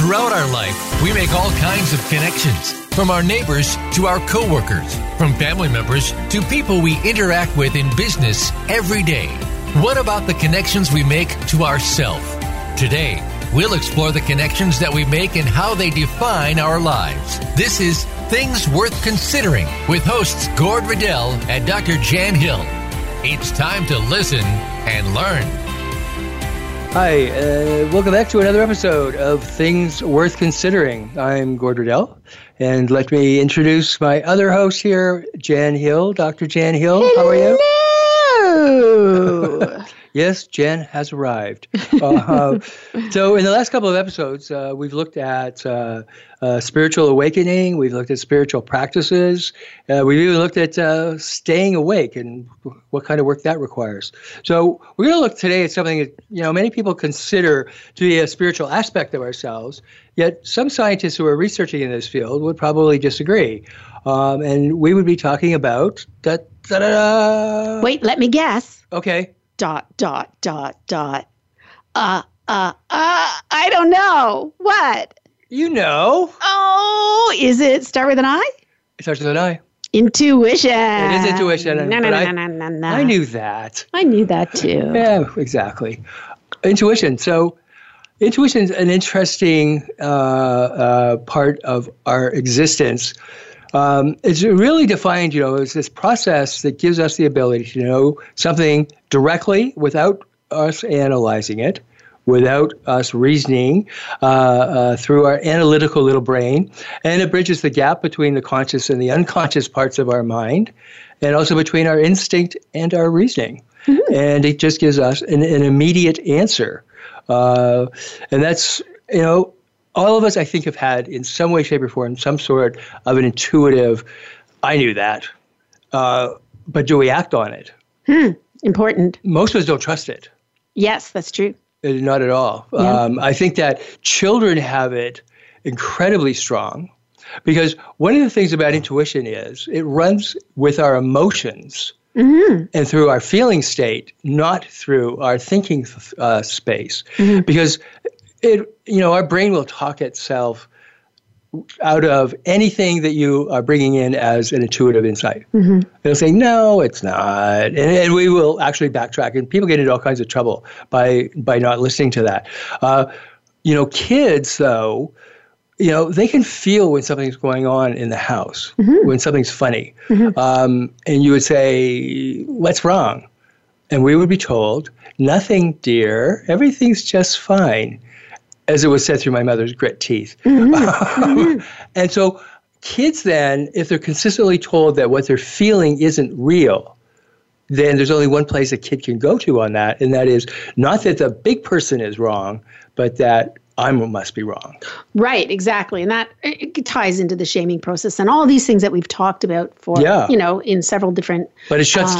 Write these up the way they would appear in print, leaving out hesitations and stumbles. Throughout our life, we make all kinds of connections, from our neighbors to our coworkers, from family members to people we interact with in business every day. What about the connections we make to ourselves? Today, we'll explore the connections that we make and how they define our lives. This is Things Worth Considering with hosts Gord Riddell and Dr. Jan Hill. It's time to listen and learn. Hi, welcome back to another episode of Things Worth Considering. I'm Gord Riddell, and let me introduce my other host here, Jan Hill. Dr. Jan Hill, hello. How are you? Hello! Yes, Jan has arrived. So in the last couple of episodes, we've looked at spiritual awakening. We've looked at spiritual practices. We've even looked at staying awake and what kind of work that requires. So we're going to look today at something that, you know, many people consider to be a spiritual aspect of ourselves, yet some scientists who are researching in this field would probably disagree. And we would be talking about... Wait, let me guess. Okay. ... I don't know. What? You know. Oh, is it start with an I? It starts with an I. Intuition. It is intuition. No. I knew that. I knew that too. Yeah, exactly. Intuition. So intuition is an interesting part of our existence. It's really defined, you know, as this process that gives us the ability to know something directly without us analyzing it, without us reasoning through our analytical little brain. And it bridges the gap between the conscious and the unconscious parts of our mind, and also between our instinct and our reasoning. Mm-hmm. And it just gives us an immediate answer. And that's, you know, all of us, I think, have had in some way, shape, or form some sort of an intuitive, I knew that, but do we act on it? Important. Most of us don't trust it. Yes, that's true. Not at all. Yeah. I think that children have it incredibly strong, because one of the things about intuition is it runs with our emotions. Mm-hmm. And through our feeling state, not through our thinking space. Mm-hmm. Because it, you know, our brain will talk itself out of anything that you are bringing in as an intuitive insight. Mm-hmm. It'll say, no, it's not. And we will actually backtrack. And people get into all kinds of trouble by not listening to that. You know, kids, though, you know, they can feel when something's going on in the house, mm-hmm. when something's funny. Mm-hmm. And you would say, what's wrong? And we would be told, nothing, dear. Everything's just fine. As it was said through my mother's grit teeth. Mm-hmm. Mm-hmm. And so kids then, if they're consistently told that what they're feeling isn't real, then there's only one place a kid can go to on that, and that is not that the big person is wrong, but that I must be wrong. Right, exactly. And that ties into the shaming process and all these things that we've talked about for, you know, in several different discussions. But it shuts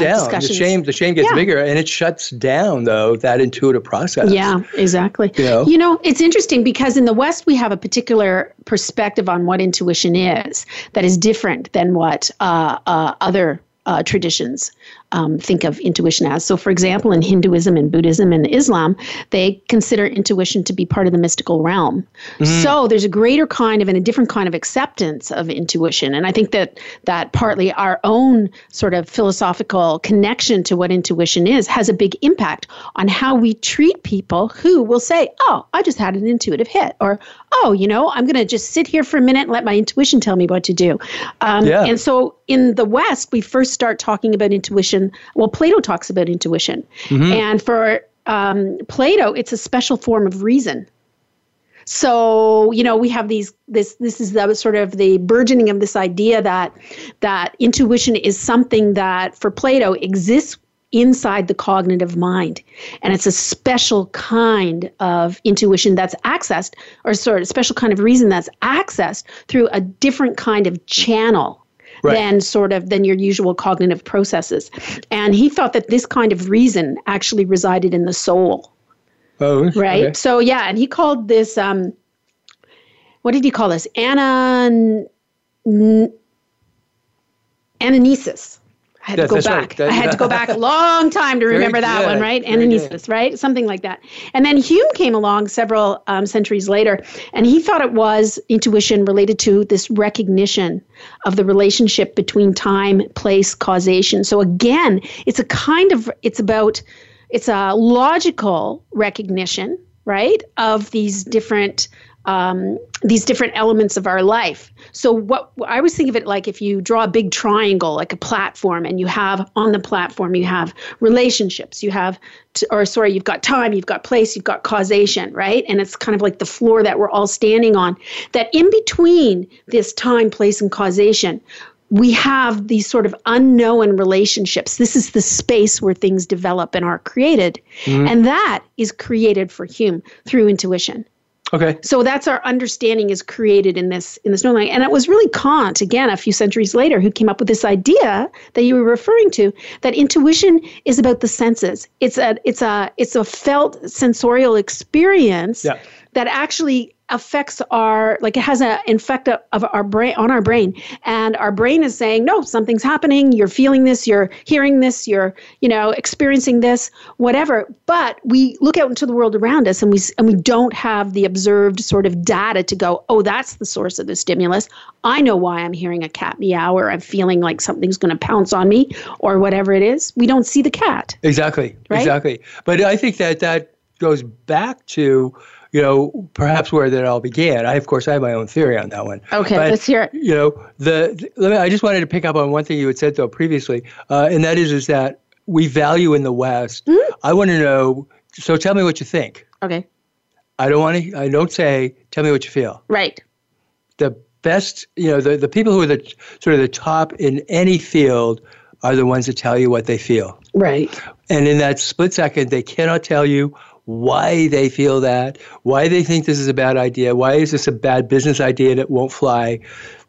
down. The shame gets bigger, and it shuts down, though, that intuitive process. Yeah, exactly. You know, it's interesting because in the West, we have a particular perspective on what intuition is that is different than what other traditions think of intuition as. So, for example, in Hinduism and Buddhism and Islam, they consider intuition to be part of the mystical realm. Mm-hmm. So there's a greater kind of and a different kind of acceptance of intuition. And I think that partly our own sort of philosophical connection to what intuition is has a big impact on how we treat people who will say, oh, I just had an intuitive hit, or, oh, you know, I'm going to just sit here for a minute and let my intuition tell me what to do. And so in the West, we first start talking about intuition. Well, Plato talks about intuition. Mm-hmm. And for Plato, it's a special form of reason. So, you know, we have this is the sort of the burgeoning of this idea that intuition is something that for Plato exists inside the cognitive mind. And it's a special kind of intuition that's accessed, or sort of special kind of reason that's accessed through a different kind of channel. Right. than your usual cognitive processes. And he thought that this kind of reason actually resided in the soul. Oh, right. Okay. So, yeah, and he called this, what did he call this? Anamnesis. I had to go back. Right. I had to go back a long time to remember that one, right? Anamnesis, right? Something like that. And then Hume came along several centuries later, and he thought it was intuition related to this recognition of the relationship between time, place, causation. So again, it's a logical recognition, right, of these different elements of our life. So what I always think of it like, if you draw a big triangle, like a platform, and you have on the platform, you have relationships, you've got time, you've got place, you've got causation, right? And it's kind of like the floor that we're all standing on, that in between this time, place, and causation, we have these sort of unknown relationships. This is the space where things develop and are created. Mm-hmm. And that is created for Hume through intuition. Okay. So that's our understanding is created in this knowing. And it was really Kant, again, a few centuries later, who came up with this idea that you were referring to, that intuition is about the senses. It's a felt sensorial experience that actually affects it has an effect on our brain. And our brain is saying, no, something's happening. You're feeling this, you're hearing this, you're, experiencing this, whatever. But we look out into the world around us and we don't have the observed sort of data to go, oh, that's the source of the stimulus. I know why I'm hearing a cat meow, or I'm feeling like something's going to pounce on me, or whatever it is. We don't see the cat. Exactly. Right? Exactly. But I think that goes back to, perhaps where that all began. I have my own theory on that one. Okay, but, let's hear it. I just wanted to pick up on one thing you had said, though, previously, and that is that we value in the West. Mm-hmm. I want to know, so tell me what you think. Okay. I don't say, tell me what you feel. Right. The best, the people who are the sort of the top in any field are the ones that tell you what they feel. Right. And in that split second, they cannot tell you why they feel that, why they think this is a bad idea, why is this a bad business idea that won't fly.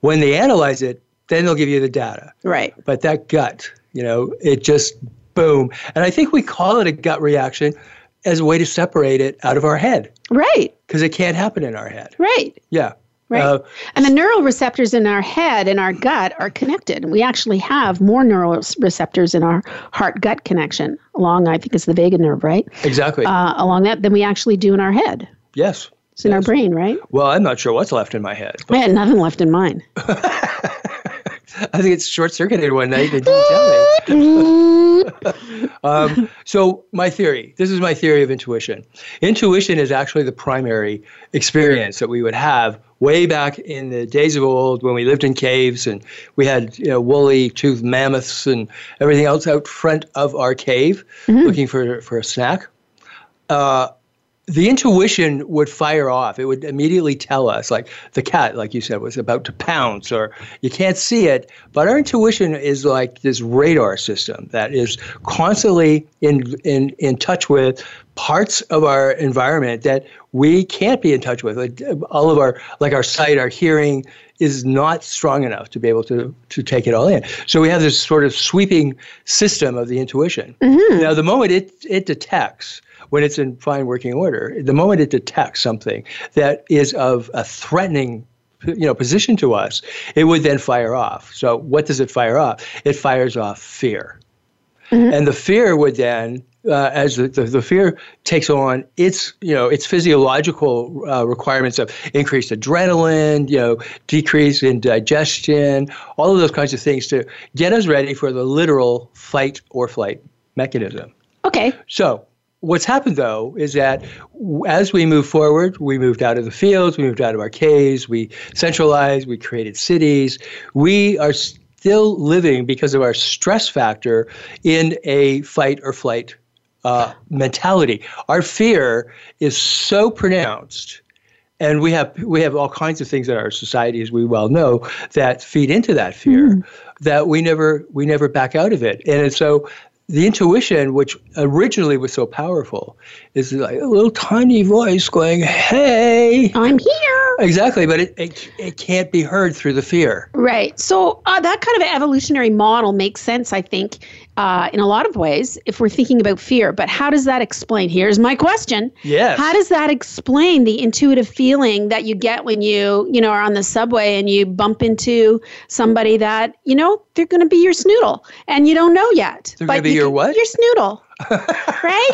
When they analyze it, then they'll give you the data. Right. But that gut, it just boom. And I think we call it a gut reaction as a way to separate it out of our head. Right. Because it can't happen in our head. Right. Yeah. Right. And the neural receptors in our head and our gut are connected. We actually have more neural receptors in our heart-gut connection along, I think it's the vagus nerve, right? Exactly. Along that, than we actually do in our head. Yes. It's in our brain, right? Well, I'm not sure what's left in my head. I had nothing left in mine. I think it's short-circuited one night. They didn't tell me. So my theory, this is my theory of intuition. Intuition is actually the primary experience that we would have way back in the days of old when we lived in caves and we had woolly toothed mammoths and everything else out front of our cave looking for a snack. The intuition would fire off. It would immediately tell us, like the cat, like you said, was about to pounce, or you can't see it. But our intuition is like this radar system that is constantly in touch with parts of our environment that we can't be in touch with. Like all of our sight, our hearing is not strong enough to be able to take it all in. So we have this sort of sweeping system of the intuition. Mm-hmm. Now, the moment it detects, when it's in fine working order, the moment it detects something that is of a threatening, position to us, it would then fire off. So what does it fire off? It fires off fear. Mm-hmm. And the fear would then, as the fear takes on its physiological requirements of increased adrenaline, decrease in digestion, all of those kinds of things to get us ready for the literal fight or flight mechanism. Okay. So what's happened, though, is that as we move forward, we moved out of the fields, we moved out of our caves, we centralized, we created cities. We are still living, because of our stress factor, in a fight or flight mentality. Our fear is so pronounced, and we have all kinds of things in our society, as we well know, that feed into that fear, that we never back out of it. And so the intuition, which originally was so powerful, is like a little tiny voice going, hey, I'm here. Exactly. But it can't be heard through the fear. Right. So that kind of evolutionary model makes sense, I think, in a lot of ways if we're thinking about fear. But how does that explain? Here's my question. Yes. How does that explain the intuitive feeling that you get when you are on the subway and you bump into somebody that, they're going to be your snoodle and you don't know yet. They're going to be your what? Your snoodle. Right?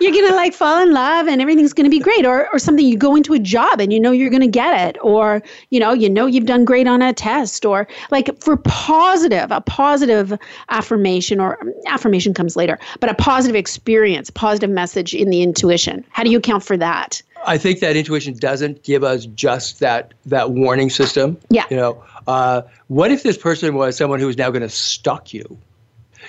You're going to fall in love and everything's going to be great. Or something, you go into a job and you're going to get it. Or, you've done great on a test. Or for a positive affirmation, or affirmation comes later, but a positive experience, positive message in the intuition. How do you account for that? I think that intuition doesn't give us just that warning system. Yeah. What if this person was someone who was now going to stalk you?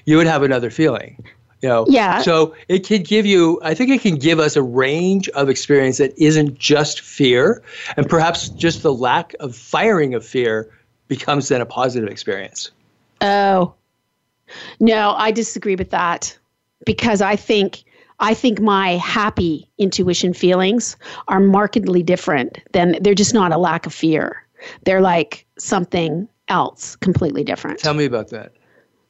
You would have another feeling. Yeah. So it can give you, I think it can give us a range of experience that isn't just fear, and perhaps just the lack of firing of fear becomes then a positive experience. Oh, no, I disagree with that, because I think my happy intuition feelings are markedly different than, they're just not a lack of fear. They're something else completely different. Tell me about that.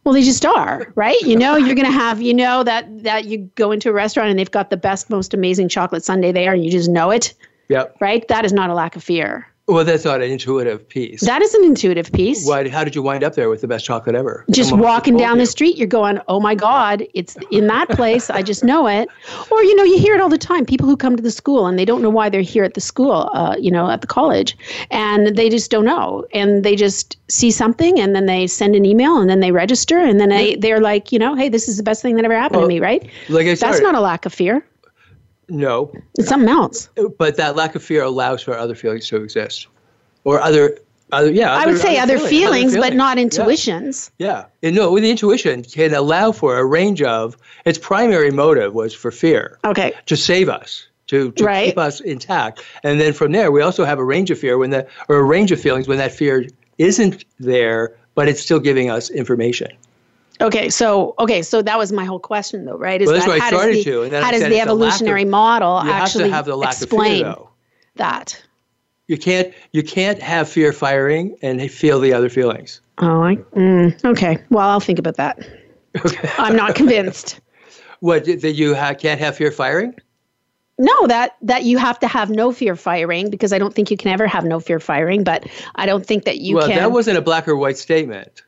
Well, they just are, right? You're going to have, that you go into a restaurant and they've got the best, most amazing chocolate sundae there and you just know it. Yep. Right? That is not a lack of fear. Well, that's not an intuitive piece. That is an intuitive piece. Why? How did you wind up there with the best chocolate ever? Just walking down the street, you're going, oh my God, it's in that place. I just know it. Or, you hear it all the time. People who come to the school and they don't know why they're here at the school, at the college. And they just don't know. And they just see something and then they send an email and then they register. And then they're like, hey, this is the best thing that ever happened to me, right? That's not a lack of fear. No. It's something else. But that lack of fear allows for other feelings to exist. Or I would say other feelings, but not intuitions. Yeah. And no, the intuition can allow for a range of, its primary motive was for fear. Okay. To save us, to right. keep us intact. And then from there, we also have a range of fear or a range of feelings when that fear isn't there, but it's still giving us information. Okay, so that was my whole question, though, right? How does the evolutionary model actually explain that? You can't have fear firing and feel the other feelings. Oh, okay. Well, I'll think about that. Okay. I'm not convinced. What, that you can't have fear firing? No, that you have to have no fear firing, because I don't think you can ever have no fear firing, but I don't think that you can. Well, that wasn't a black or white statement.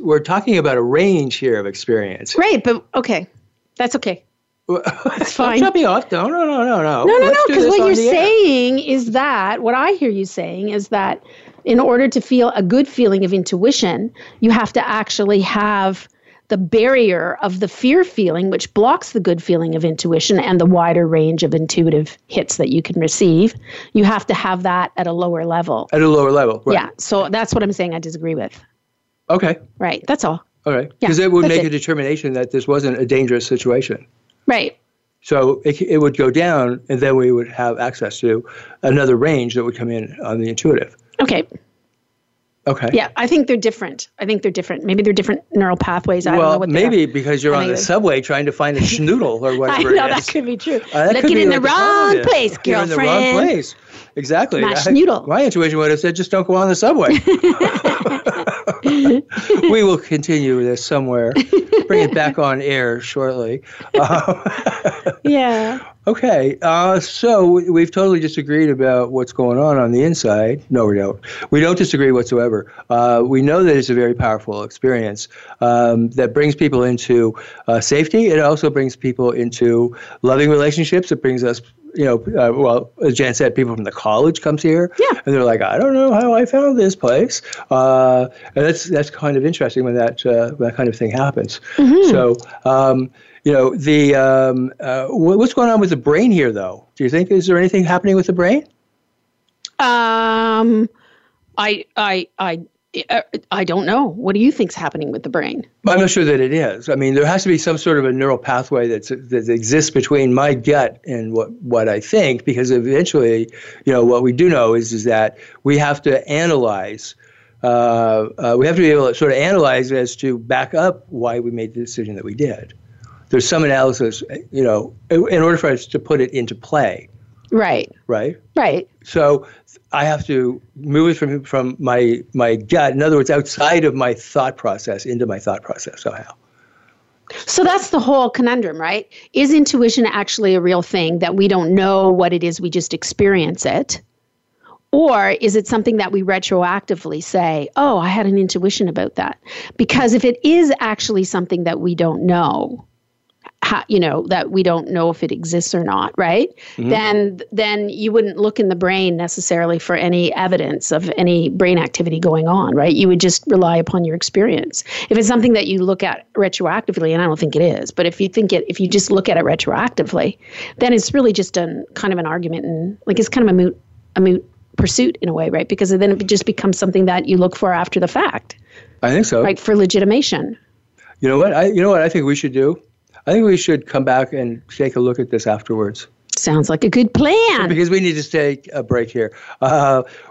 We're talking about a range here of experience. Right, but okay. That's okay. It's fine. Don't shut me off. No. No, because what you're saying is that, what I hear you saying is that in order to feel a good feeling of intuition, you have to actually have the barrier of the fear feeling, which blocks the good feeling of intuition and the wider range of intuitive hits that you can receive. You have to have that at a lower level. At a lower level, right. Yeah, so that's what I'm saying I disagree with. Okay. Right. That's all. All right. Because it would make a determination that this wasn't a dangerous situation. Right. So it would go down, and then we would have access to another range that would come in on the intuitive. Okay. Okay. Yeah, I think they're different. Maybe they're different neural pathways. I don't know what they are. Maybe because you're on the subway trying to find a schnoodle or whatever. I know, that could be true. Looking in the wrong place, girlfriend. You're in the wrong place. Exactly. My schnoodle. My intuition would have said, just don't go on the subway. We will continue this somewhere. Bring it back on air shortly. Yeah. Okay. So we've totally disagreed about what's going on the inside. No, we don't. We don't disagree whatsoever. We know that it's a very powerful experience that brings people into safety. It also brings people into loving relationships. It brings us, as Jan said, people from the college comes here. Yeah. And they're like, I don't know how I found this place. And that's kind of interesting when that kind of thing happens. Mm-hmm. So, what's going on with the brain here, though? Do you think, is there anything happening with the brain? I don't know. What do you think's happening with the brain? I'm not sure that it is. I mean, there has to be some sort of a neural pathway that exists between my gut and what I think, because eventually, what we do know is that we have to analyze. We have to be able to sort of analyze as to back up why we made the decision that we did. There's some analysis, in order for us to put it into play. Right. Right? Right. So I have to move it from my gut, in other words, outside of my thought process into my thought process somehow. So that's the whole conundrum, right? Is intuition actually a real thing that we don't know what it is, we just experience it? Or is it something that we retroactively say, oh, I had an intuition about that? Because if it is actually something that we don't know, that we don't know if it exists or not, right? Mm-hmm. Then you wouldn't look in the brain necessarily for any evidence of any brain activity going on, right? You would just rely upon your experience. If it's something that you look at retroactively, and I don't think it is, but if you just look at it retroactively, then it's really just kind of an argument, and like it's kind of a moot pursuit in a way, right? Because then it just becomes something that you look for after the fact. I think so. Right, for legitimation. You know what? I think we should do. I think we should come back and take a look at this afterwards. Sounds like a good plan. Because we need to take a break here.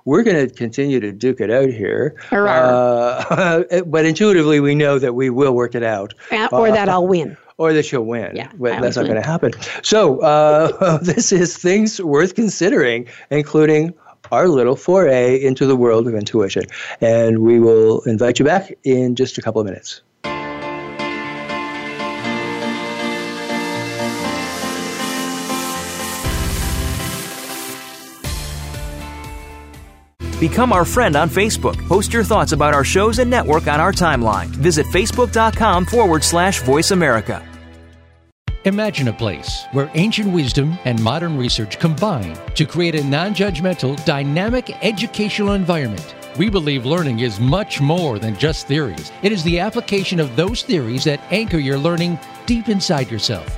We're going to continue to duke it out here. But intuitively, we know that we will work it out. Or that I'll win. Or that you'll win. Yeah, but that's not going to happen. So this is Things Worth Considering, including our little foray into the world of intuition. And we will invite you back in just a couple of minutes. Become our friend on Facebook. Post your thoughts about our shows and network on our timeline. Visit facebook.com/Voice America. Imagine a place where ancient wisdom and modern research combine to create a non-judgmental, dynamic educational environment. We believe learning is much more than just theories. It is the application of those theories that anchor your learning deep inside yourself.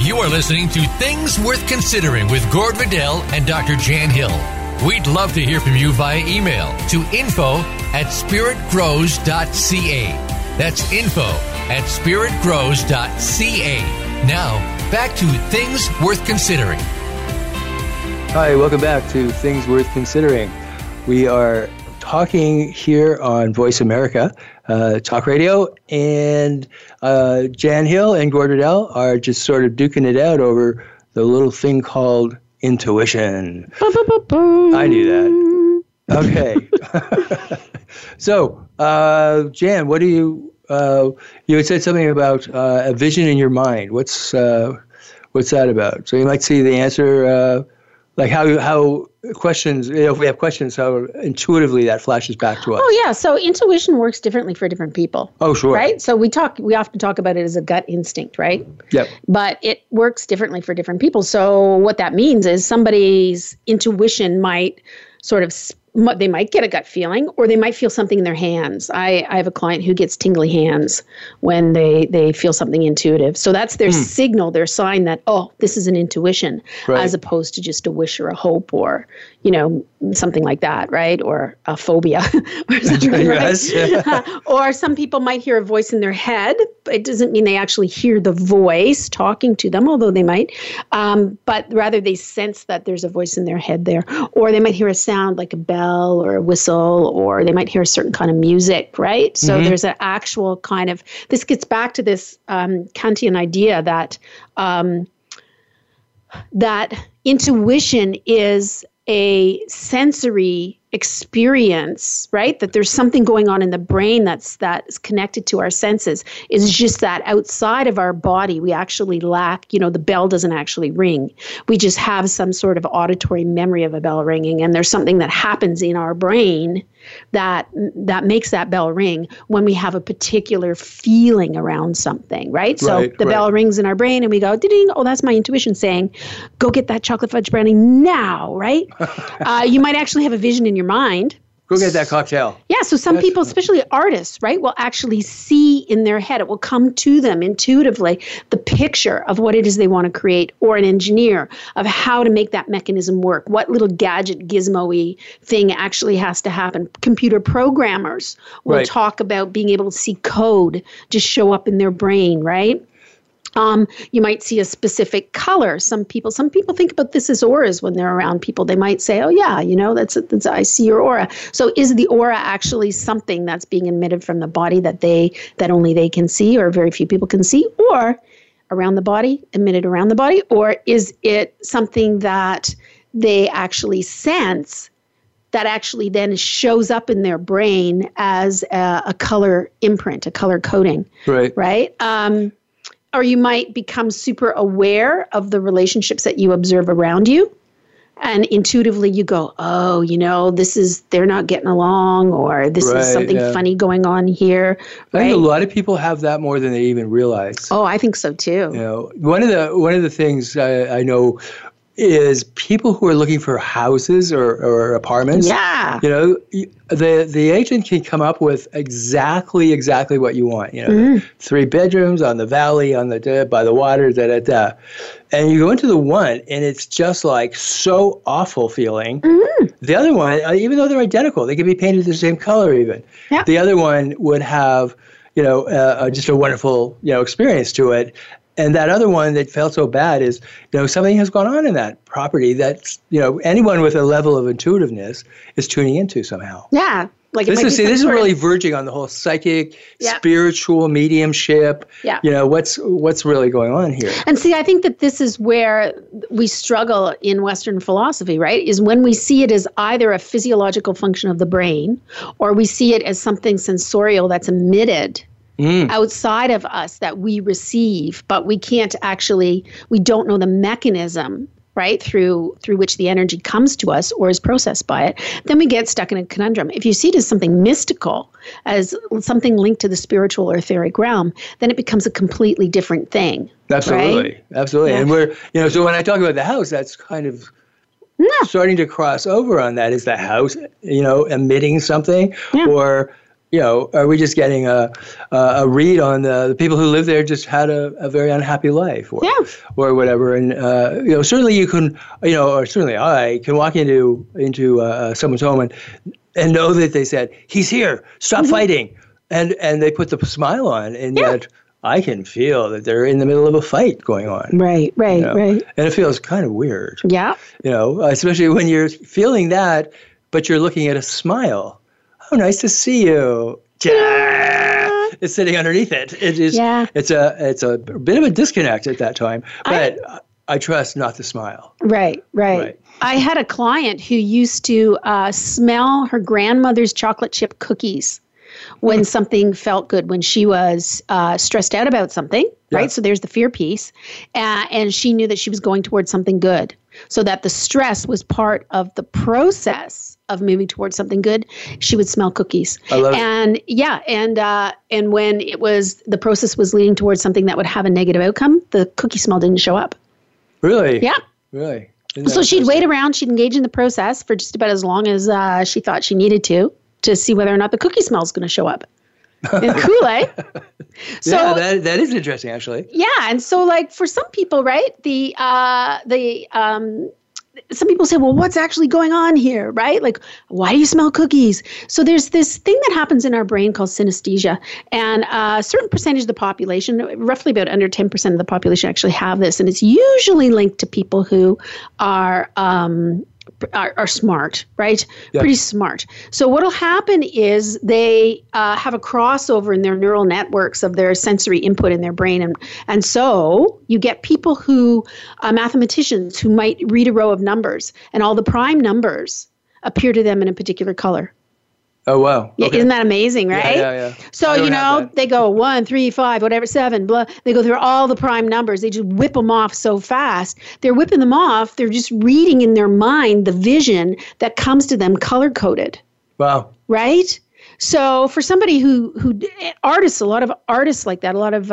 You are listening to Things Worth Considering with Gord Riddell and Dr. Jan Hill. We'd love to hear from you via email to info@spiritgrows.ca. That's info@spiritgrows.ca. Now, back to Things Worth Considering. Hi, welcome back to Things Worth Considering. We are talking here on Voice America Talk Radio, and Jan Hill and Gord Riddell are just sort of duking it out over the little thing called intuition. I knew that. Okay. So, Jan, what do you had said something about a vision in your mind. What's that about? So you might see the answer, like how questions, if we have questions, how intuitively that flashes back to us. Oh, yeah. So intuition works differently for different people. Oh, sure. Right? So we often talk about it as a gut instinct, right? Yep. But it works differently for different people. So what that means is somebody's intuition might they might get a gut feeling, or they might feel something in their hands. I have a client who gets tingly hands when they feel something intuitive. So that's their signal, their sign that, oh, this is an intuition, right, as opposed to just a wish or a hope or, something like that, right? Or a phobia or something, right? Yes, yeah. Or some people might hear a voice in their head. It doesn't mean they actually hear the voice talking to them, although they might. But rather they sense that there's a voice in their head there. Or they might hear a sound like a bell or a whistle, or they might hear a certain kind of music, right? So there's an actual kind of, this gets back to this Kantian idea that that intuition is a sensory experience, right? That there's something going on in the brain that's connected to our senses. It's just that outside of our body, we actually lack, the bell doesn't actually ring. We just have some sort of auditory memory of a bell ringing, and there's something that happens in our brain that makes that bell ring when we have a particular feeling around something, right? So the bell rings in our brain and we go, ding, oh, that's my intuition saying, go get that chocolate fudge brownie now, right? You might actually have a vision in your mind. Go get that cocktail. Yeah, so some people, especially artists, right, will actually see in their head, it will come to them intuitively, the picture of what it is they want to create, or an engineer of how to make that mechanism work, what little gadget gizmo-y thing actually has to happen. Computer programmers will talk about being able to see code just show up in their brain, right? You might see a specific color. Some people think about this as auras when they're around people. They might say, oh yeah, that's I see your aura. So is the aura actually something that's being emitted from the body that only they can see, or very few people can see, or emitted around the body, or is it something that they actually sense that actually then shows up in their brain as a color imprint, a color coding, right? Or you might become super aware of the relationships that you observe around you. And intuitively you go, oh, they're not getting along, or this is something funny going on here. Right? I think a lot of people have that more than they even realize. Oh, I think so too. One of the things I know is people who are looking for houses or apartments. Yeah. The agent can come up with exactly what you want. 3 bedrooms on the valley, by the water, And you go into the one, and it's just like so awful feeling. Mm-hmm. The other one, even though they're identical, they could be painted the same color even. Yep. The other one would have, just a wonderful, experience to it. And that other one that felt so bad is, something has gone on in that property that, anyone with a level of intuitiveness is tuning into somehow. Yeah. This is really verging on the whole psychic, spiritual mediumship. Yeah. What's really going on here? And I think that this is where we struggle in Western philosophy, right? Is when we see it as either a physiological function of the brain, or we see it as something sensorial that's emitted outside of us that we receive, but we don't know the mechanism, right, through which the energy comes to us or is processed by it, then we get stuck in a conundrum. If you see it as something mystical, as something linked to the spiritual or etheric realm, then it becomes a completely different thing. Absolutely. Right? Absolutely. Yeah. And so when I talk about the house, that's kind of starting to cross over on that. Is the house, emitting something or... are we just getting a read on the people who live there just had a very unhappy life or whatever? And, certainly you can, or certainly I can walk into someone's home and know that they said, he's here, stop fighting. And they put the smile on, and yet I can feel that they're in the middle of a fight going on. Right. And it feels kind of weird. Yeah. Especially when you're feeling that, but you're looking at a smile. Oh, nice to see you. Yeah. It's sitting underneath it. It is. Yeah. It's a bit of a disconnect at that time, but I trust not to smile. Right. I had a client who used to smell her grandmother's chocolate chip cookies when something felt good, when she was stressed out about something, right? So there's the fear piece. And she knew that she was going towards something good, so that the stress was part of the process of moving towards something good. She would smell cookies. I love it. And when it was, the process was leading towards something that would have a negative outcome, the cookie smell didn't show up. Really? Yeah. Really? So she'd wait around, she'd engage in the process for just about as long as she thought she needed to see whether or not the cookie smell is going to show up. It's cool, eh? So, yeah, that is interesting, actually. Yeah, and so for some people, right, some people say, well, what's actually going on here, right? Why do you smell cookies? So there's this thing that happens in our brain called synesthesia, and a certain percentage of the population, roughly about under 10% of the population, actually have this, and it's usually linked to people who are are smart, right? Yep. Pretty smart. So what'll happen is they have a crossover in their neural networks of their sensory input in their brain. And so you get people who, mathematicians who might read a row of numbers and all the prime numbers appear to them in a particular color. Oh, wow. Okay. Yeah, isn't that amazing, right? Yeah. So, you know, they go 1, 3, 5, whatever, 7, blah. They go through all the prime numbers. They just whip them off so fast. They're whipping them off. They're just reading in their mind the vision that comes to them color-coded. Wow. Right? So for somebody who artists, a lot of artists like that, a lot of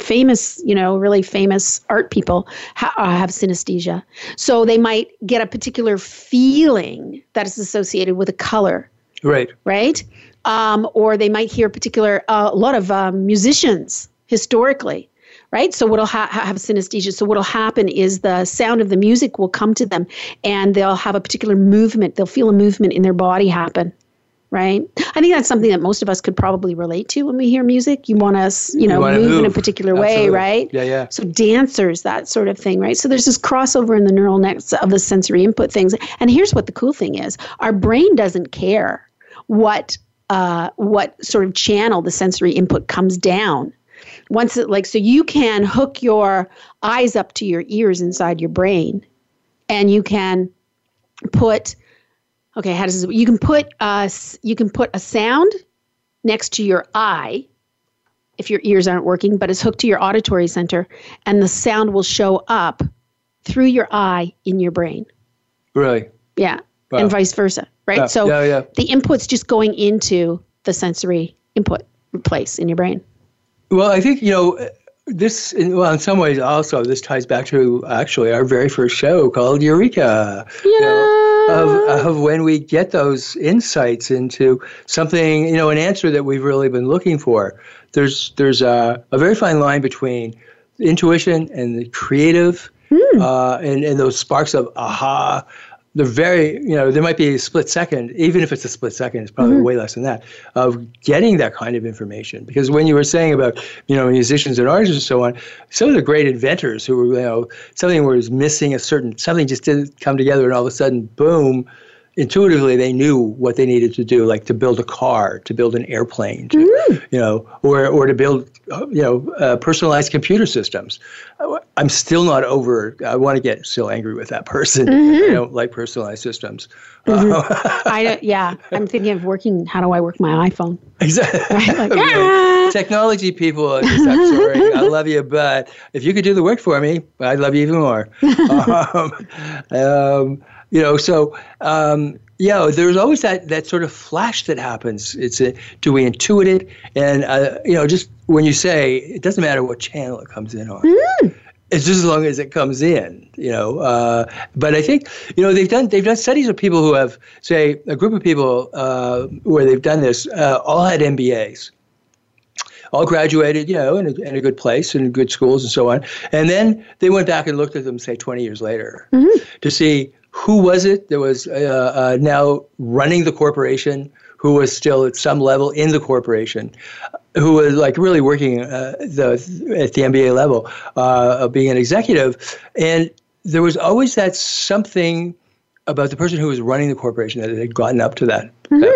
famous, you know, really famous art people have synesthesia. So they might get a particular feeling that is associated with a color. Right. Right? Or they might hear particular, a lot of musicians historically. Right? So what'll have synesthesia. So what'll happen is the sound of the music will come to them and they'll have a particular movement. They'll feel a movement in their body happen. Right? I think that's something that most of us could probably relate to when we hear music. You want us, you know, move in a particular way, right? Yeah. So dancers, that sort of thing, right? So there's this crossover in the neural nets of the sensory input things. And here's what the cool thing is. Our brain doesn't care what sort of channel the sensory input comes down. Once it so you can hook your eyes up to your ears inside your brain, and you can put you can put a sound next to your eye if your ears aren't working, but it's hooked to your auditory center, and the sound will show up through your eye in your brain. Really? Yeah. Wow. And vice versa, right? Yeah. So the input's just going into the sensory input place in your brain. Well, I think, you know, this, well, in some ways also, this ties back to actually our very first show called Eureka. Yeah. You know, of when we get those insights into something, you know, an answer that we've really been looking for. There's a very fine line between intuition and the creative and those sparks of aha. They're very, you know, there might be a split second, even if it's a split second, it's probably way less than that, of getting that kind of information. Because when you were saying about, you know, musicians and artists and so on, some of the great inventors who were, you know, something was missing a certain, something just didn't come together and all of a sudden, boom, intuitively they knew what they needed to do, like to build a car, to build an airplane, to, you know, or to build, you know, personalized computer systems. I'm still not over. I want to get still angry with that person. I don't like personalized systems. I'm thinking of working. How do I work my iPhone? Exactly. Right? Like, technology people. I'm sorry. I love you, but if you could do the work for me, I'd love you even more. You know, so there's always that sort of flash that happens. Do we intuit it? And you know, just when you say it doesn't matter what channel it comes in on. It's just as long as it comes in, you know. But I think, you know, they've done studies of people who have, say, a group of people where they've done this, all had MBAs, all graduated, you know, in a good place, in good schools and so on. And then they went back and looked at them, say, 20 years later to see who was it that was now running the corporation, who was still at some level in the corporation, who was like really working at the MBA level of being an executive. And there was always that something about the person who was running the corporation that had gotten up to that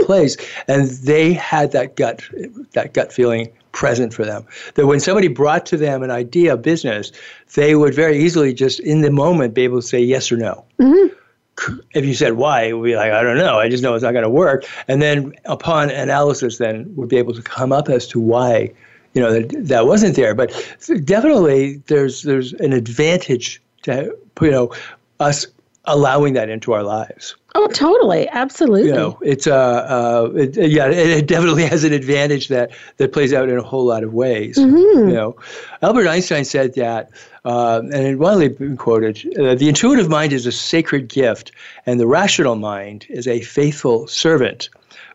place. And they had that gut feeling present for them. That when somebody brought to them an idea of business, they would very easily just in the moment be able to say yes or no. If you said why, it would be like, I don't know. I just know it's not going to work. And then upon analysis, then we'd be able to come up as to why, you know, that wasn't there. But definitely there's an advantage to, you know, us allowing that into our lives. Oh, totally. Absolutely. You know, it's, it definitely has an advantage that plays out in a whole lot of ways. You know, Albert Einstein said that, and it widely been quoted, the intuitive mind is a sacred gift and the rational mind is a faithful servant.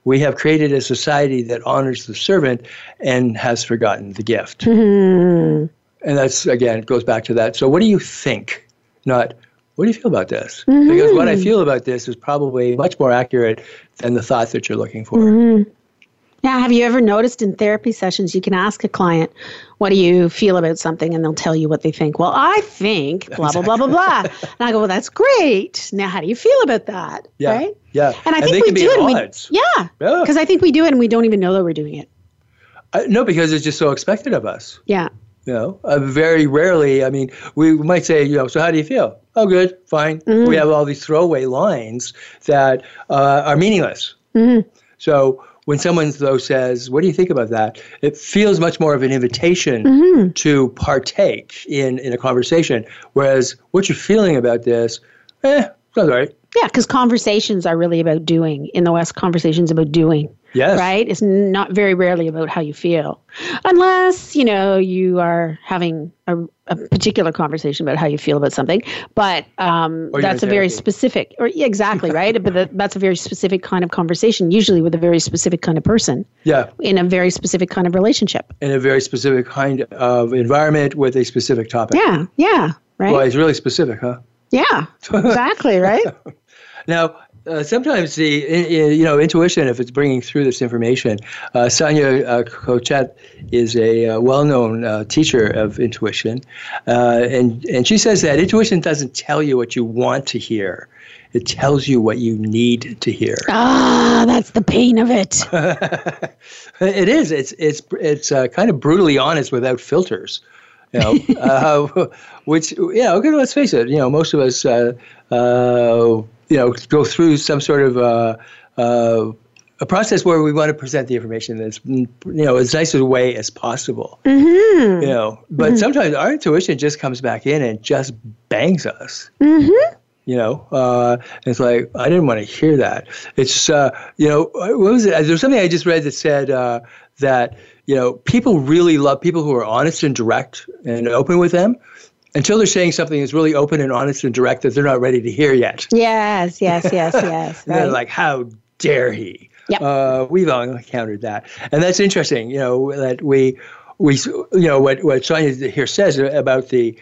We have created a society that honors the servant and has forgotten the gift. And that's, again, it goes back to that. So what do you think? Not, what do you feel about this? Because what I feel about this is probably much more accurate than the thought that you're looking for. Now, have you ever noticed in therapy sessions, you can ask a client, what do you feel about something? And they'll tell you what they think. Well, I think blah, exactly. blah, blah, blah, blah. And I go, well, that's great. Now, how do you feel about that? Yeah. Right? Yeah. And I think we do it. Yeah. Because I think we do it and we don't even know that we're doing it. No, because it's just so expected of us. Yeah. You know, very rarely, I mean, we might say, you know, so how do you feel? Oh, good, fine. Mm-hmm. We have all these throwaway lines that are meaningless. Mm-hmm. So when someone, though, says, what do you think about that? It feels much more of an invitation mm-hmm. to partake in a conversation, whereas what you're feeling about this, sounds all right. Yeah, because conversations are really about doing. In the West, conversations about doing. Yes. Right? It's not very rarely about how you feel. Unless, you know, you are having a particular conversation about how you feel about something. But that's a very specific, or yeah, exactly, right? But that's a very specific kind of conversation, usually with a very specific kind of person. Yeah. In a very specific kind of relationship. In a very specific kind of environment with a specific topic. Yeah, yeah, right? Well, it's really specific, huh? Yeah, exactly, right? Now, sometimes the intuition, if it's bringing through this information, Sonia Choquette is a well-known teacher of intuition, and she says that intuition doesn't tell you what you want to hear. It tells you what you need to hear. Ah, that's the pain of it. It is. It's kind of brutally honest without filters. You know, which, yeah, okay, let's face it, you know, most of us, go through some sort of a process where we want to present the information as, as nice a way as possible, mm-hmm. But mm-hmm. sometimes our intuition just comes back in and just bangs us, mm-hmm. It's like, I didn't want to hear that. It's, what was it? There's something I just read that said that, people really love people who are honest and direct and open with them until they're saying something that's really open and honest and direct that they're not ready to hear yet. Yes. Right. They're like, how dare he? Yep. We've all encountered that. And that's interesting, that what Sonia here says about the,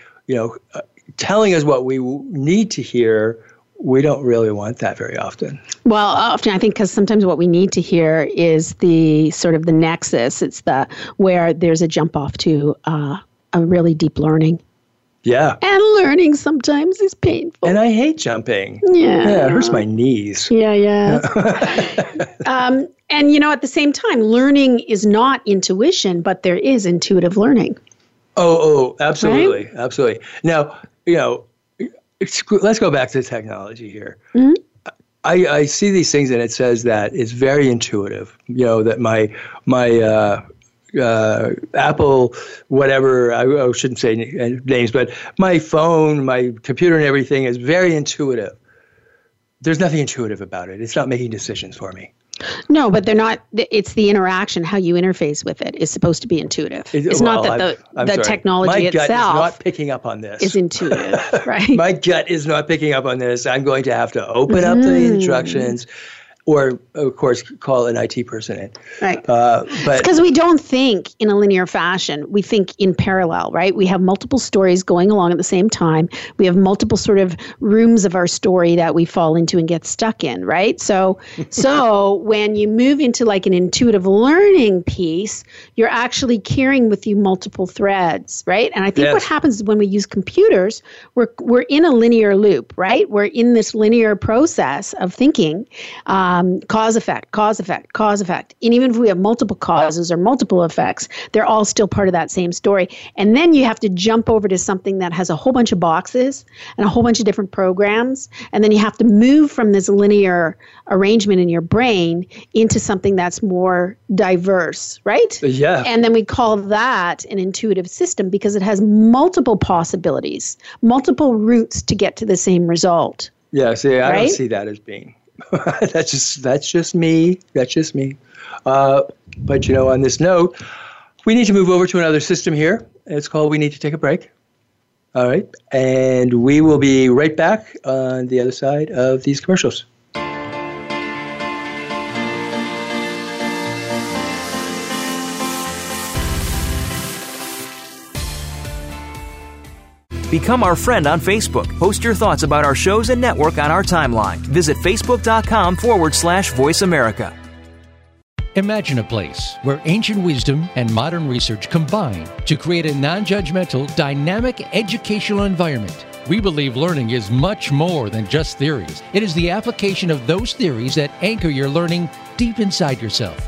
telling us what we need to hear. We don't really want that very often. Well, often I think because sometimes what we need to hear is the sort of the nexus. It's the where there's a jump off to a really deep learning. Yeah. And learning sometimes is painful. And I hate jumping. Yeah, it hurts my knees. Yeah. And at the same time, learning is not intuition, but there is intuitive learning. Oh, absolutely, right? Absolutely. Now, let's go back to technology here. Mm-hmm. I see these things and it says that it's very intuitive, that my Apple, whatever, I shouldn't say names, but my phone, my computer and everything is very intuitive. There's nothing intuitive about it. It's not making decisions for me. No, but they're not. It's the interaction, how you interface with it, is supposed to be intuitive. It's not that the technology itself. My gut is not picking up on this. Is intuitive, right? My gut is not picking up on this. I'm going to have to open up the instructions, or of course call an IT person in. Right. Because we don't think in a linear fashion. We think in parallel, right? We have multiple stories going along at the same time. We have multiple sort of rooms of our story that we fall into and get stuck in, right? So when you move into like an intuitive learning piece, you're actually carrying with you multiple threads, right? And I think what happens when we use computers, we're in a linear loop, right? We're in this linear process of thinking, cause, effect, cause, effect, cause, effect. And even if we have multiple causes or multiple effects, they're all still part of that same story. And then you have to jump over to something that has a whole bunch of boxes and a whole bunch of different programs. And then you have to move from this linear arrangement in your brain into something that's more diverse, right? Yeah. And then we call that an intuitive system because it has multiple possibilities, multiple routes to get to the same result. Yeah, see, I don't see that as being... That's just me. But, on this note, we need to move over to another system here. It's called We Need to Take a Break. All right. And we will be right back on the other side of these commercials. Become our friend on Facebook. Post your thoughts about our shows and network on our timeline. Visit facebook.com/Voice America. Imagine a place where ancient wisdom and modern research combine to create a non-judgmental, dynamic educational environment. We believe learning is much more than just theories. It is the application of those theories that anchor your learning deep inside yourself.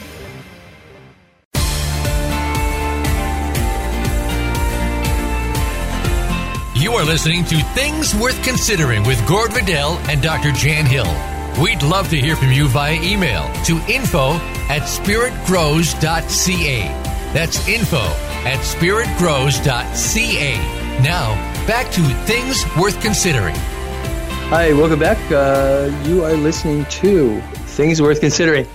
You are listening to Things Worth Considering with Gord Riddell and Dr. Jan Hill. We'd love to hear from you via email to info@spiritgrows.ca. That's info@spiritgrows.ca. Now, back to Things Worth Considering. Hi, welcome back. You are listening to Things Worth Considering.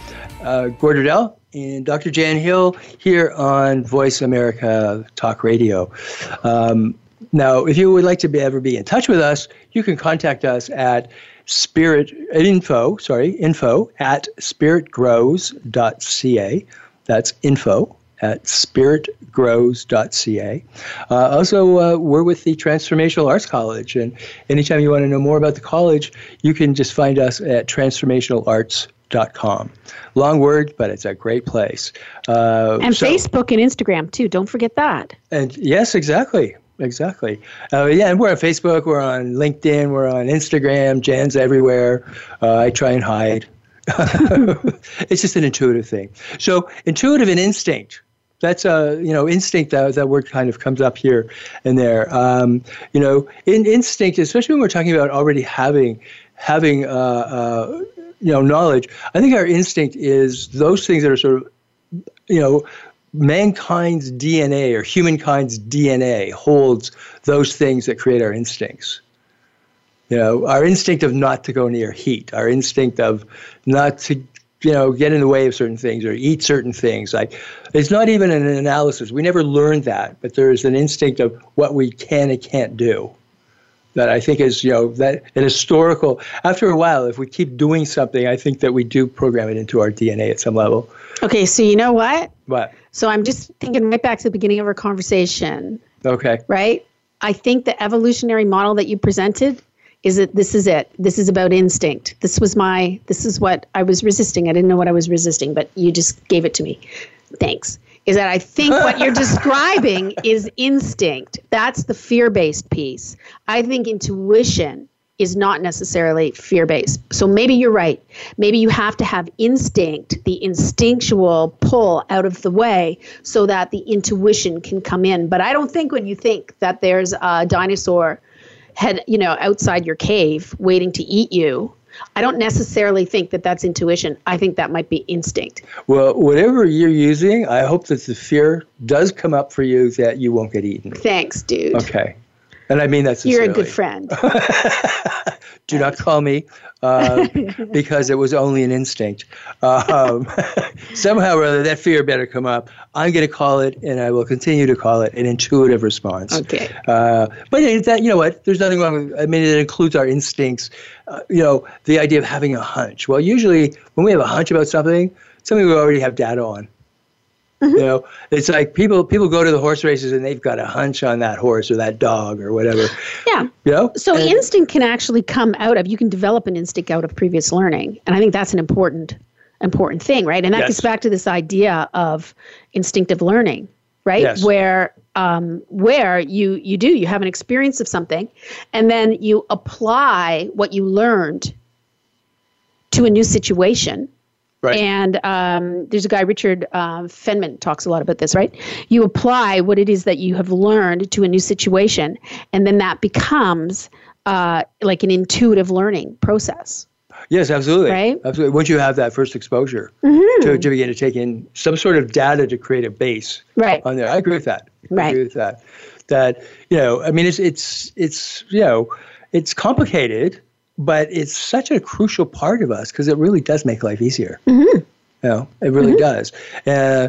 Gord Riddell and Dr. Jan Hill here on Voice America Talk Radio. Now, if you would like to ever be in touch with us, you can contact us at info@spiritgrows.ca. That's info@spiritgrows.ca. Also, we're with the Transformational Arts College, and anytime you want to know more about the college, you can just find us at transformationalarts.com. Long word, but it's a great place. And Facebook and Instagram, too. Don't forget that. And yes, exactly. Exactly. And we're on Facebook, we're on LinkedIn, we're on Instagram. Jan's everywhere. I try and hide. It's just an intuitive thing. So intuitive and instinct. That's instinct. That word kind of comes up here and there. Instinct, especially when we're talking about already having knowledge. I think our instinct is those things that are sort of mankind's DNA or humankind's DNA holds those things that create our instincts. Our instinct of not to go near heat, our instinct of not to, get in the way of certain things or eat certain things. Like, it's not even an analysis. We never learned that, but there is an instinct of what we can and can't do. That I think is, that an historical, after a while, if we keep doing something, I think that we do program it into our DNA at some level. Okay, so you know what? What? So I'm just thinking right back to the beginning of our conversation. Okay. Right? I think the evolutionary model that you presented is that this is it. This is about instinct. This is what I was resisting. I didn't know what I was resisting, but you just gave it to me. Thanks. Is that I think what you're describing is instinct. That's the fear-based piece. I think intuition is not necessarily fear-based. So maybe you're right. Maybe you have to have instinct, the instinctual pull out of the way so that the intuition can come in. But I don't think when you think that there's a dinosaur head, outside your cave waiting to eat you, I don't necessarily think that that's intuition. I think that might be instinct. Well, whatever you're using, I hope that the fear does come up for you that you won't get eaten. Thanks, dude. Okay. And I mean that sincerely. You're a good friend. Do not call me because it was only an instinct. Somehow or other, that fear better come up. I'm going to call it, and I will continue to call it, an intuitive response. Okay. But that, you know what? There's nothing wrong with it. I mean, it includes our instincts. The idea of having a hunch. Well, usually when we have a hunch about something we already have data on. Mm-hmm. You know, it's like people go to the horse races and they've got a hunch on that horse or that dog or whatever. Yeah. You know? So instinct can actually come out of, you can develop an instinct out of previous learning. And I think that's an important thing, right? And that gets back to this idea of instinctive learning, right? Yes. Where you have an experience of something and then you apply what you learned to a new situation. Right. And there's a guy, Richard Feynman, talks a lot about this, right? You apply what it is that you have learned to a new situation, and then that becomes like an intuitive learning process. Yes, absolutely. Right? Absolutely. Once you have that first exposure to begin to take in some sort of data to create a base on there. I agree with that. Right. I agree with that. That, you know, I mean, it's you know, it's complicated. But it's such a crucial part of us because it really does make life easier. Mm-hmm. You know, it really does. I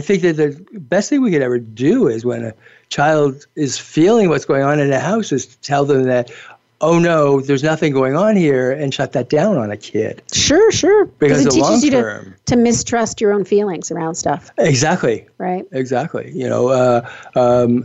think that the best thing we could ever do is when a child is feeling what's going on in a house is to tell them that, oh, no, there's nothing going on here, and shut that down on a kid. Sure. Because it teaches you to mistrust your own feelings around stuff. Exactly. Right. Exactly. You know,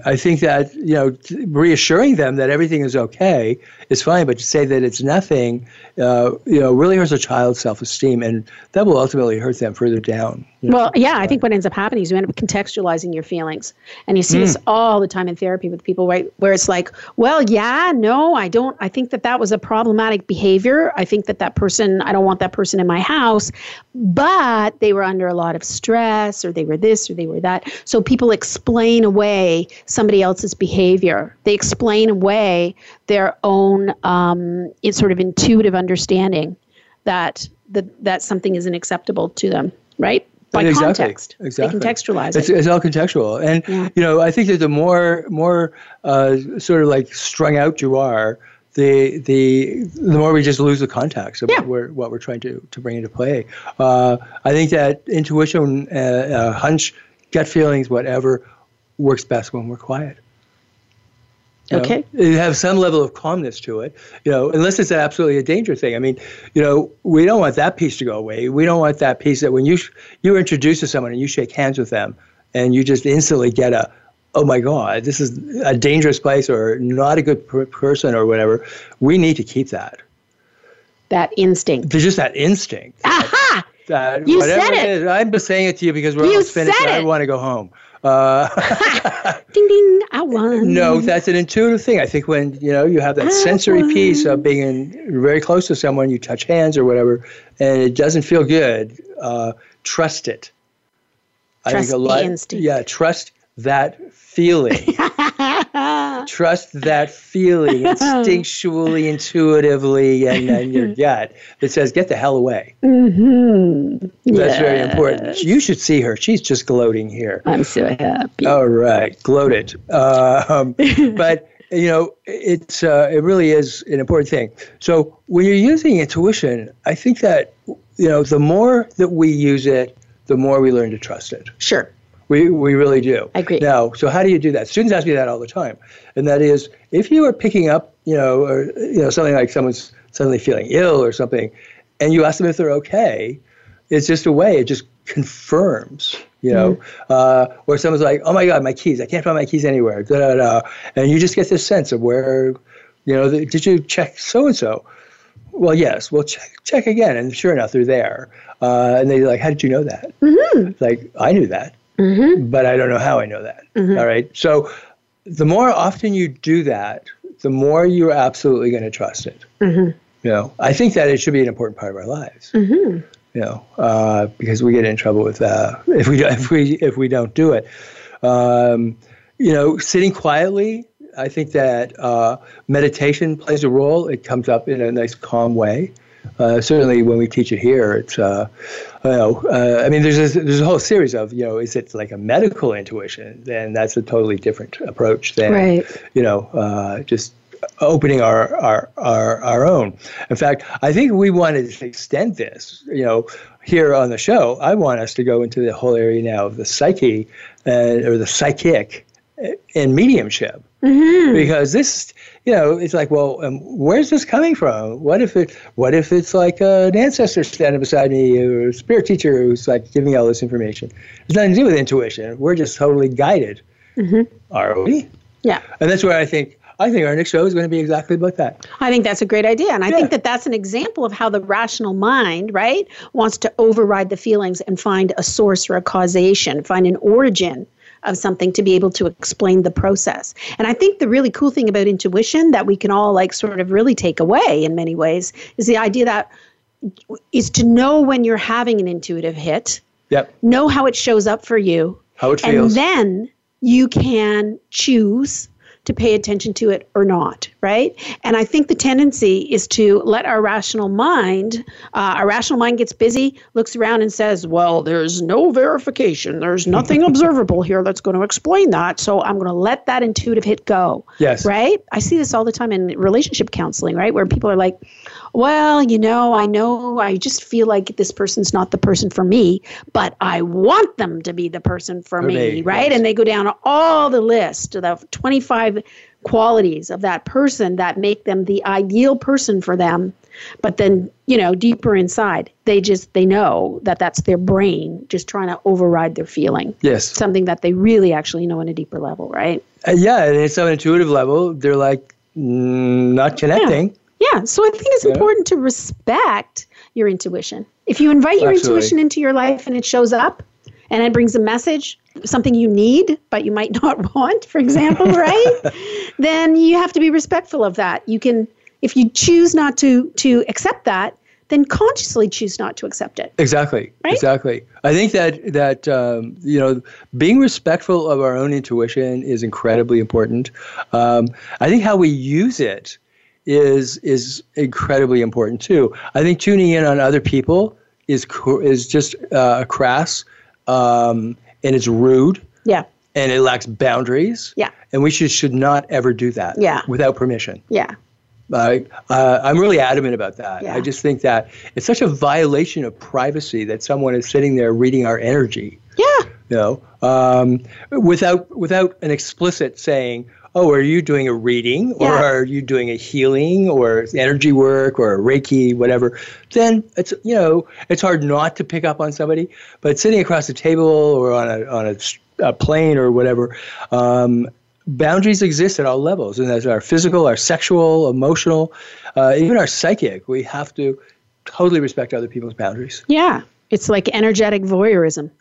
I think that, you know, reassuring them that everything is okay is fine, but to say that it's nothing, you know, really hurts a child's self-esteem, and that will ultimately hurt them further down. You know? Well, yeah, I think what ends up happening is you end up contextualizing your feelings, and you see this all the time in therapy with people, right, where it's like, well, yeah, no, I don't. I think that was a problematic behavior. I think that person, I don't want that person in my house, but they were under a lot of stress or they were this or they were that. So people explain away somebody else's behavior. They explain away their own sort of intuitive understanding that something isn't acceptable to them, right? By context. Exactly. They contextualize it. It's all contextual. And, you know, I think that the more sort of like strung out you are, the more we just lose the context of what we're trying to bring into play. I think that intuition, hunch, gut feelings, whatever, works best when we're quiet. You know? Okay. You have some level of calmness to it, you know, unless it's absolutely a danger thing. I mean, you know, we don't want that piece to go away. We don't want that piece that when you're introduced to someone and you shake hands with them and you just instantly get a, oh my God, this is a dangerous place or not a good person or whatever. We need to keep that. That instinct. There's just that instinct. Aha! That you said it. I'm just saying it to you because we're almost finished and I want to go home. Ding, ding, I won. No, that's an intuitive thing. I think when, you know, you have that sensory piece of being very close to someone, you touch hands or whatever, and it doesn't feel good, trust it. Trust the instinct. Yeah, trust that feeling. Trust that feeling instinctually, intuitively, and your gut that says, get the hell away. Mm-hmm. That's very important. You should see her. She's just gloating here. I'm so happy. All right. Gloated. But, you know, it really is an important thing. So when you're using intuition, I think that, you know, the more that we use it, the more we learn to trust it. Sure. We really do. I agree. Now, so how do you do that? Students ask me that all the time. And that is, if you are picking up, you know, or, you know, something like someone's suddenly feeling ill or something, and you ask them if they're okay, it's just a way. It just confirms, you know. Mm-hmm. Or someone's like, oh, my God, my keys. I can't find my keys anywhere. And you just get this sense of where, you know, did you check so-and-so? Well, yes. Well, check again. And sure enough, they're there. And they're like, how did you know that? Mm-hmm. It's like, I knew that. Mm-hmm. But I don't know how I know that. Mm-hmm. All right. So the more often you do that, the more you're absolutely going to trust it. Mm-hmm. You know, I think that it should be an important part of our lives. Mm-hmm. You know, because we get in trouble with if we don't do it. You know, sitting quietly. I think that meditation plays a role. It comes up in a nice, calm way. Certainly, when we teach it here, it's I mean, there's a whole series of, you know, is it like a medical intuition? Then that's a totally different approach than you know, just opening our own. In fact, I think we wanted to extend this. You know, here on the show, I want us to go into the whole area now of the psyche or the psychic and mediumship. Mm-hmm. Because this, you know, it's like, well, where's this coming from? What if it's like an ancestor standing beside me, or a spirit teacher who's like giving me all this information? It's nothing to do with intuition. We're just totally guided, mm-hmm. Are we? Yeah. And that's where I think our next show is going to be exactly about that. I think that's a great idea. And I think that that's an example of how the rational mind, right, wants to override the feelings and find a source or a causation, find an origin of something to be able to explain the process. And I think the really cool thing about intuition that we can all like sort of really take away in many ways is the idea that is to know when you're having an intuitive hit, know how it shows up for you, how it feels, and then you can choose to pay attention to it or not, right? And I think the tendency is to let our rational mind gets busy, looks around and says, well, there's no verification. There's nothing observable here that's going to explain that. So I'm going to let that intuitive hit go, yes, right? I see this all the time in relationship counseling, right? Where people are like, well, you know, I just feel like this person's not the person for me, but I want them to be the person for me, right? Yes. And they go down all the list of 25 qualities of that person that make them the ideal person for them. But then, you know, deeper inside, they know that that's their brain just trying to override their feeling. Yes. Something that they really actually know on a deeper level, right? And it's on an intuitive level. They're like, not connecting. Yeah. Yeah, so I think it's important to respect your intuition. If you invite your intuition into your life and it shows up and it brings a message, something you need but you might not want, for example, right? Then you have to be respectful of that. You can, if you choose not to accept that, then consciously choose not to accept it. Exactly, right? Exactly. I think that you know, being respectful of our own intuition is incredibly important. I think how we use it is incredibly important too. I think tuning in on other people is just crass, and it's rude. Yeah. And it lacks boundaries. Yeah. And we should not ever do that. Yeah. Without permission. Yeah. I'm really adamant about that. Yeah. I just think that it's such a violation of privacy that someone is sitting there reading our energy. Yeah. You know, without an explicit saying, oh, are you doing a reading or are you doing a healing or energy work or a Reiki, whatever? Then it's, you know, it's hard not to pick up on somebody. But sitting across the table or on a plane or whatever, boundaries exist at all levels. And that's our physical, our sexual, emotional, even our psychic. We have to totally respect other people's boundaries. Yeah. It's like energetic voyeurism.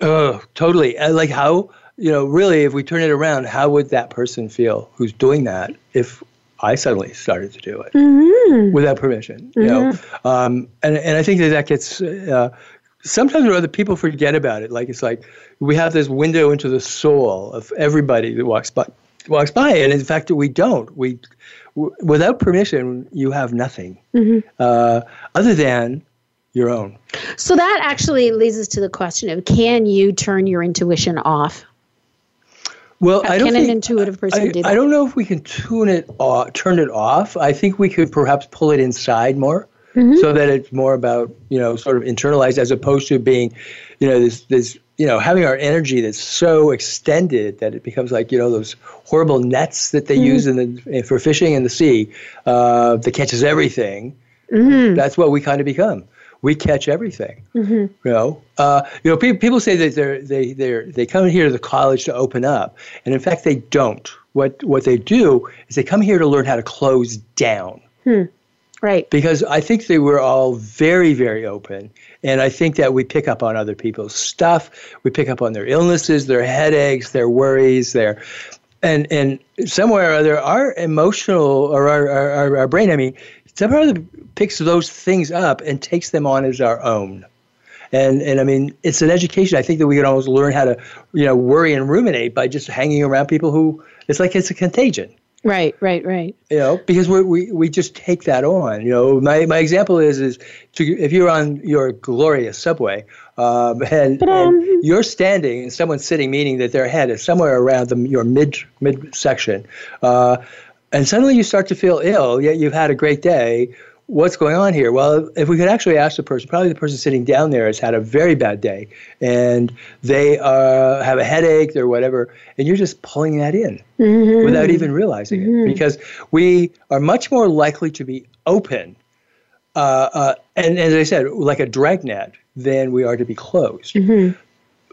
Totally. Like how... You know, really, if we turn it around, how would that person feel who's doing that if I suddenly started to do it without permission? You know, and I think that gets sometimes or other people forget about it. Like it's like we have this window into the soul of everybody that walks by, and in fact, we don't. Without permission, you have nothing other than your own. So that actually leads us to the question of: can you turn your intuition off? Well, can an intuitive person do that? I don't know if we can turn it off. I think we could perhaps pull it inside more, so that it's more about, you know, sort of internalized, as opposed to being, you know, this you know, having our energy that's so extended that it becomes like, you know, those horrible nets that they use for fishing in the sea that catches everything. Mm-hmm. That's what we kind of become. We catch everything, you know. People say that they come here to the college to open up, and in fact, they don't. What they do is they come here to learn how to close down, right? Because I think they were all very, very open, and I think that we pick up on other people's stuff. We pick up on their illnesses, their headaches, their worries, and somewhere or other, our emotional or our brain, I mean, somehow picks those things up and takes them on as our own. And I mean, it's an education. I think that we can almost learn how to, you know, worry and ruminate by just hanging around people who, it's like it's a contagion. Right. You know, because we just take that on. You know, my example is if you're on your glorious subway and you're standing and someone's sitting, meaning that their head is somewhere around your midsection, and suddenly you start to feel ill, yet you've had a great day. what's going on here? Well, if we could actually ask the person, probably the person sitting down there has had a very bad day, and they have a headache or whatever, and you're just pulling that in mm-hmm. without even realizing mm-hmm. it, because we are much more likely to be open, and as I said, like a dragnet, than we are to be closed. Mm-hmm.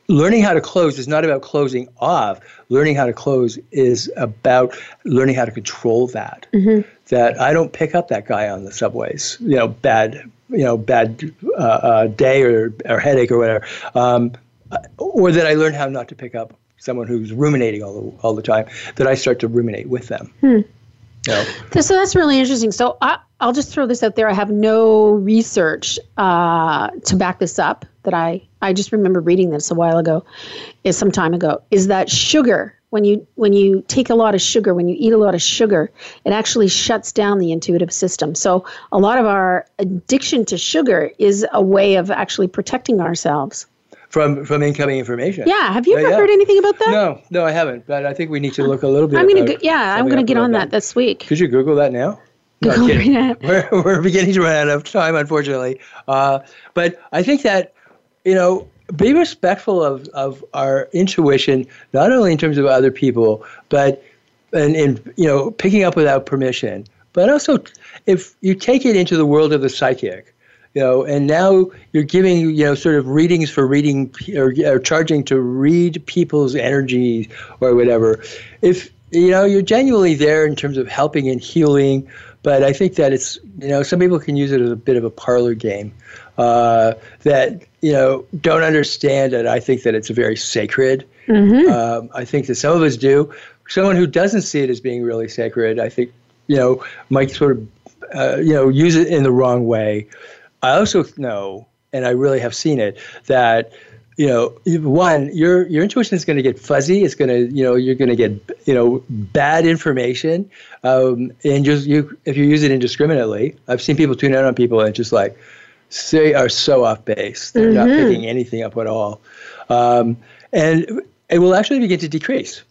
Learning how to close is not about closing off. Learning how to close is about learning how to control that. Mm-hmm. That I don't pick up that guy on the subways. Bad day or headache or whatever. Or that I learn how not to pick up someone who's ruminating all the time. That I start to ruminate with them. Hmm. No. So that's really interesting. So I'll just throw this out there. I have no research to back this up. That I just remember reading this a while ago, is some time ago. Is that sugar? When you take a lot of sugar, when you eat a lot of sugar, it actually shuts down the intuitive system. So a lot of our addiction to sugar is a way of actually protecting ourselves. From incoming information. Yeah. Have you ever heard anything about that? No, I haven't. But I think we need to look a little bit. I'm going to get on that this week. Could you Google that now? No, I'm kidding. We're beginning to run out of time, unfortunately. But I think that, be respectful of our intuition, not only in terms of other people, but in picking up without permission. But also, if you take it into the world of the psychic, and now you're giving, sort of readings for reading or charging to read people's energies or whatever. If, you're genuinely there in terms of helping and healing, but I think that it's, some people can use it as a bit of a parlor game that, don't understand it. I think that it's very sacred. Mm-hmm. I think that some of us do. Someone who doesn't see it as being really sacred, I think, might sort of, use it in the wrong way. I also know, and I really have seen it, that one, your intuition is going to get fuzzy. It's going to you're going to get bad information, and if you use it indiscriminately. I've seen people tune out on people and just like they are so off base. They're mm-hmm. not picking anything up at all, and it will actually begin to decrease.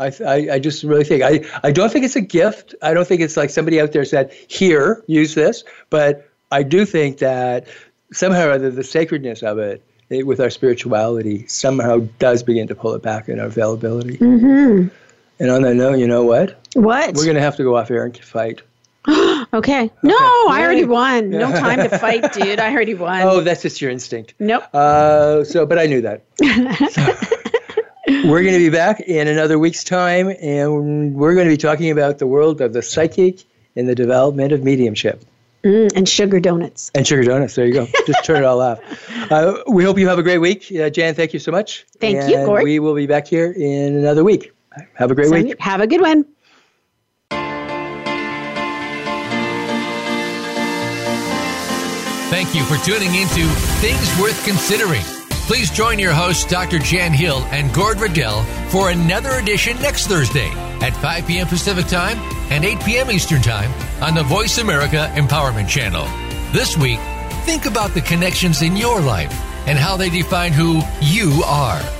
I just really think I don't think it's a gift. I don't think it's like somebody out there said, here, use this, but I do think that somehow or other the sacredness of it with our spirituality somehow does begin to pull it back in our availability. Mm-hmm. And on that note, you know what? What? We're going to have to go off air and fight. Okay. No, I already won. No time to fight, dude. I already won. Oh, that's just your instinct. Nope. But I knew that. We're going to be back in another week's time, and we're going to be talking about the world of the psychic and the development of mediumship. And sugar donuts. There you go. Just turn it all off. We hope you have a great week. Jan, thank you so much. Thank you, Gord. We will be back here in another week. Have a great week. Have a good one. Thank you for tuning into Things Worth Considering. Please join your hosts, Dr. Jan Hill and Gord Riddell, for another edition next Thursday at 5 p.m. Pacific Time and 8 p.m. Eastern Time on the Voice America Empowerment Channel. This week, think about the connections in your life and how they define who you are.